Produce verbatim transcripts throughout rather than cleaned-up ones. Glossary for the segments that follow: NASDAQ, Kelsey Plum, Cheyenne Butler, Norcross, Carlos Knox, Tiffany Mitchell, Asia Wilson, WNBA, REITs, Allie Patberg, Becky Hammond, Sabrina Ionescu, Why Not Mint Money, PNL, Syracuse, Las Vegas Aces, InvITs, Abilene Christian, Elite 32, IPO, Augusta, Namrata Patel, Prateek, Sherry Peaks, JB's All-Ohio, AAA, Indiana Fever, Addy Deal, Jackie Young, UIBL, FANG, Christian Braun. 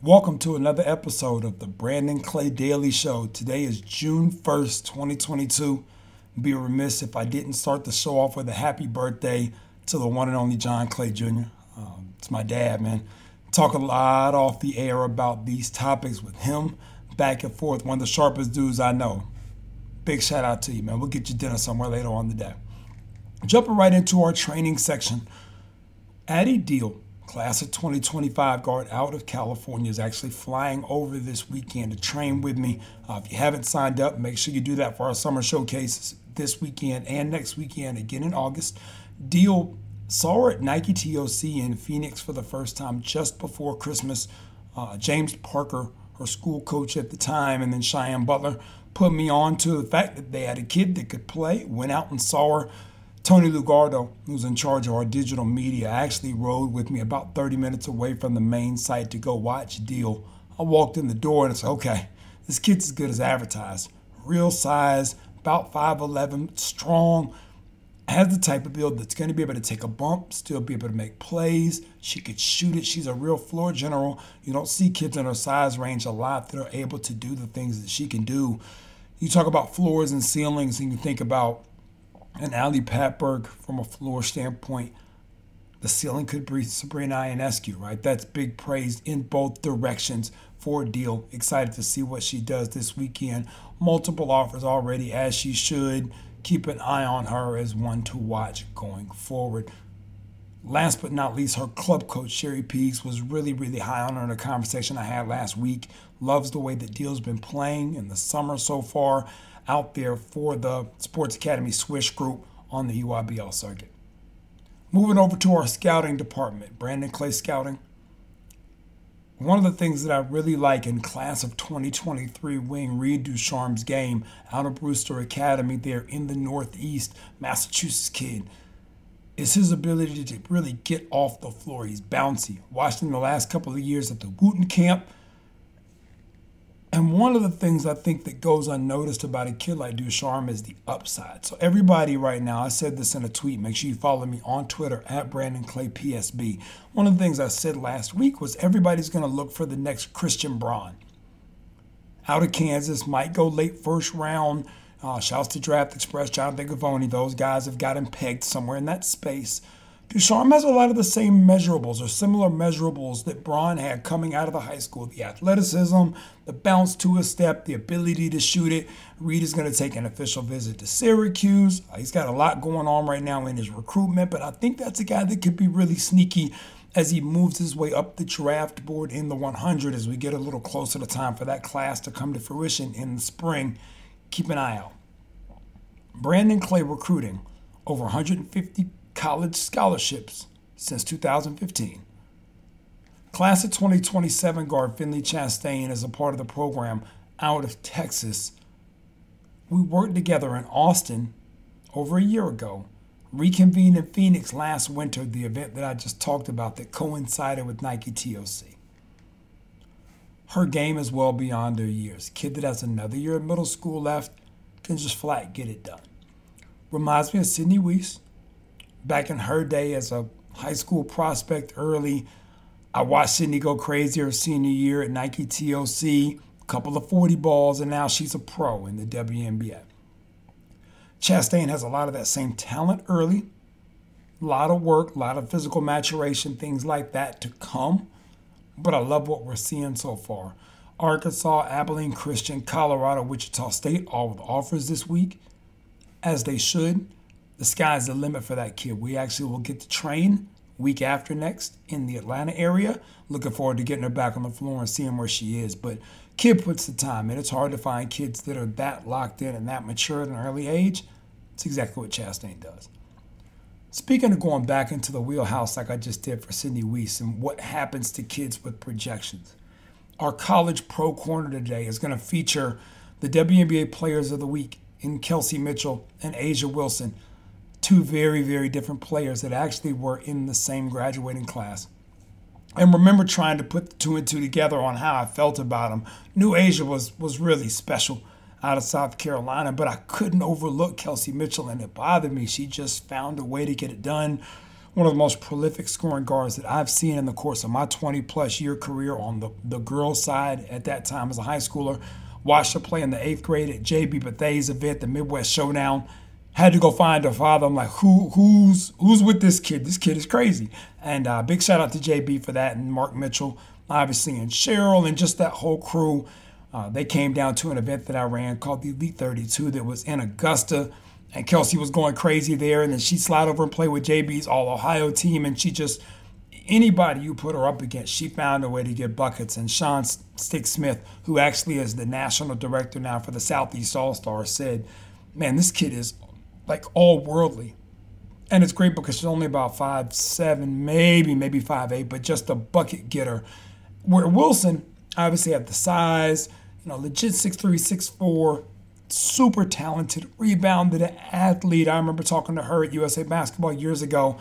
Welcome to another episode of the Brandon Clay Daily Show. Today is June first, twenty twenty-two. I'd be remiss if I didn't start the show off with a happy birthday to the one and only John Clay Junior Um, it's my dad, man. Talk a lot off the air about these topics with him, back and forth. One of the sharpest dudes I know. Big shout out to you, man. We'll get you dinner somewhere later on today. Jumping right into our training section. Addy Deal, class of twenty twenty-five guard out of California, is actually flying over this weekend to train with me. Uh, if you haven't signed up, make sure you do that for our summer showcases this weekend and next weekend, again in August. Deal saw her at Nike T O C in Phoenix for the first time just before Christmas. Uh, James Parker, her school coach at the time, and then Cheyenne Butler put me on to the fact that they had a kid that could play. Went out and saw her. Tony Lugardo, who's in charge of our digital media, actually rode with me about thirty minutes away from the main site to go watch Deal. I walked in the door and I said, okay, this kid's as good as advertised. Real size, about five eleven, strong, has the type of build that's going to be able to take a bump, still be able to make plays. She could shoot it. She's a real floor general. You don't see kids in her size range a lot that are able to do the things that she can do. You talk about floors and ceilings and you think about and Allie Patberg from a floor standpoint. The ceiling could be Sabrina Ionescu, right? That's big praise in both directions for Deal. Excited to see what she does this weekend. Multiple offers already, as she should. Keep an eye on her as one to watch going forward. Last but not least, her club coach, Sherry Peaks, was really, really high on her in a conversation I had last week. Loves the way that Deal's been playing in the summer so far, out there for the Sports Academy Swish group on the U I B L circuit. Moving over to our scouting department, Brandon Clay Scouting. One of the things that I really like in class of twenty twenty-three wing Reed Ducharme's game out of Brewster Academy there in the Northeast, Massachusetts kid, is his ability to really get off the floor. He's bouncy. Watched him the last couple of years at the Wooten camp. And one of the things I think that goes unnoticed about a kid like Ducharme is the upside. So everybody right now, I said this in a tweet. Make sure you follow me on Twitter at Brandon Clay P S B. One of the things I said last week was everybody's going to look for the next Christian Braun. Out of Kansas, might go late first round. Uh, shouts to Draft Express, John Vigavone. Those guys have got him pegged somewhere in that space. Ducharme has a lot of the same measurables or similar measurables that Braun had coming out of the high school. The athleticism, the bounce to his step, the ability to shoot it. Reed is going to take an official visit to Syracuse. He's got a lot going on right now in his recruitment, but I think that's a guy that could be really sneaky as he moves his way up the draft board in the one hundred as we get a little closer to time for that class to come to fruition in the spring. Keep an eye out. Brandon Clay recruiting over one hundred fifty college scholarships since two thousand fifteen. Class of twenty twenty-seven guard Finley Chastain is a part of the program out of Texas. We worked together in Austin over a year ago. Reconvened in Phoenix last winter, the event that I just talked about that coincided with Nike T O C. Her game is well beyond her years. Kid that has another year of middle school left can just flat get it done. Reminds me of Sydney Wiese. Back in her day as a high school prospect early, I watched Sydney go crazy her senior year at Nike T O C, a couple of forty balls, and now she's a pro in the W N B A. Chastain has a lot of that same talent early, a lot of work, a lot of physical maturation, things like that to come, but I love what we're seeing so far. Arkansas, Abilene Christian, Colorado, Wichita State, all with offers this week, as they should. The sky's the limit for that kid. We actually will get to train week after next in the Atlanta area. Looking forward to getting her back on the floor and seeing where she is. But kid puts the time in. It's hard to find kids that are that locked in and that mature at an early age. It's exactly what Chastain does. Speaking of going back into the wheelhouse like I just did for Sydney Wiese and what happens to kids with projections, our College Pro Corner today is going to feature the W N B A Players of the Week in Kelsey Mitchell and Asia Wilson. Two very, very different players that actually were in the same graduating class. And remember trying to put the two and two together on how I felt about them. Knew Asia was was really special out of South Carolina, but I couldn't overlook Kelsey Mitchell, and it bothered me. She just found a way to get it done. one of the most prolific scoring guards that I've seen in the course of my twenty-plus year career on the, the girls' side at that time as a high schooler. Watched her play in the eighth grade at J B Bethea's event, the Midwest Showdown. Had to go find her father. I'm like, who, who's, who's with this kid? This kid is crazy. And uh, big shout out to J B for that, and Mark Mitchell, obviously, and Cheryl, and just that whole crew. Uh, they came down to an event that I ran called the Elite thirty-two that was in Augusta. And Kelsey was going crazy there, and then she'd slide over and play with J B's All-Ohio team, and she just, anybody you put her up against, she found a way to get buckets. And Sean Stick Smith, who actually is the national director now for the Southeast All-Stars, said, man, this kid is, like, all-worldly. And it's great because she's only about five seven, maybe, maybe five eight, but just a bucket getter. Where Wilson obviously had the size, you know, legit six three, six four, super talented, rebounded athlete. I remember talking to her at U S A Basketball years ago.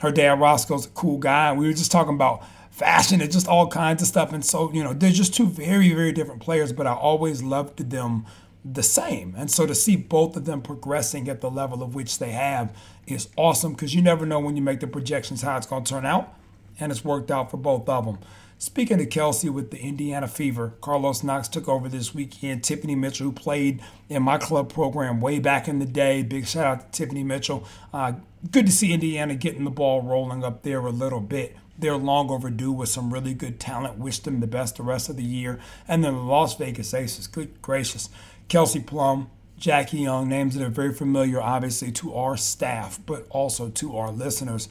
Her dad, Roscoe's a cool guy. And we were just talking about fashion and just all kinds of stuff. And so, you know, they're just two very, very different players, but I always loved them the same. And so to see both of them progressing at the level of which they have is awesome, because you never know when you make the projections how it's going to turn out. And it's worked out for both of them. Speaking to Kelsey with the Indiana Fever, Carlos Knox took over this weekend. Tiffany Mitchell, who played in my club program way back in the day. Big shout out to Tiffany Mitchell. Uh, good to see Indiana getting the ball rolling up there a little bit. They're long overdue with some really good talent. Wish them the best the rest of the year. And then the Las Vegas Aces, good gracious. Kelsey Plum, Jackie Young, names that are very familiar, obviously, to our staff, but also to our listeners.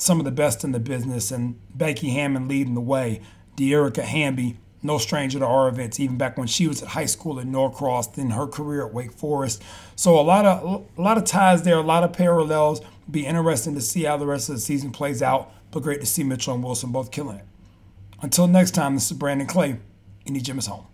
Some of the best in the business, and Becky Hammond leading the way. De'Erica Hamby, no stranger to our events, even back when she was at high school at Norcross, then her career at Wake Forest. So a lot of a lot of ties there, a lot of parallels. Be interesting to see how the rest of the season plays out, but great to see Mitchell and Wilson both killing it. Until next time, this is Brandon Clay, and the gym is home.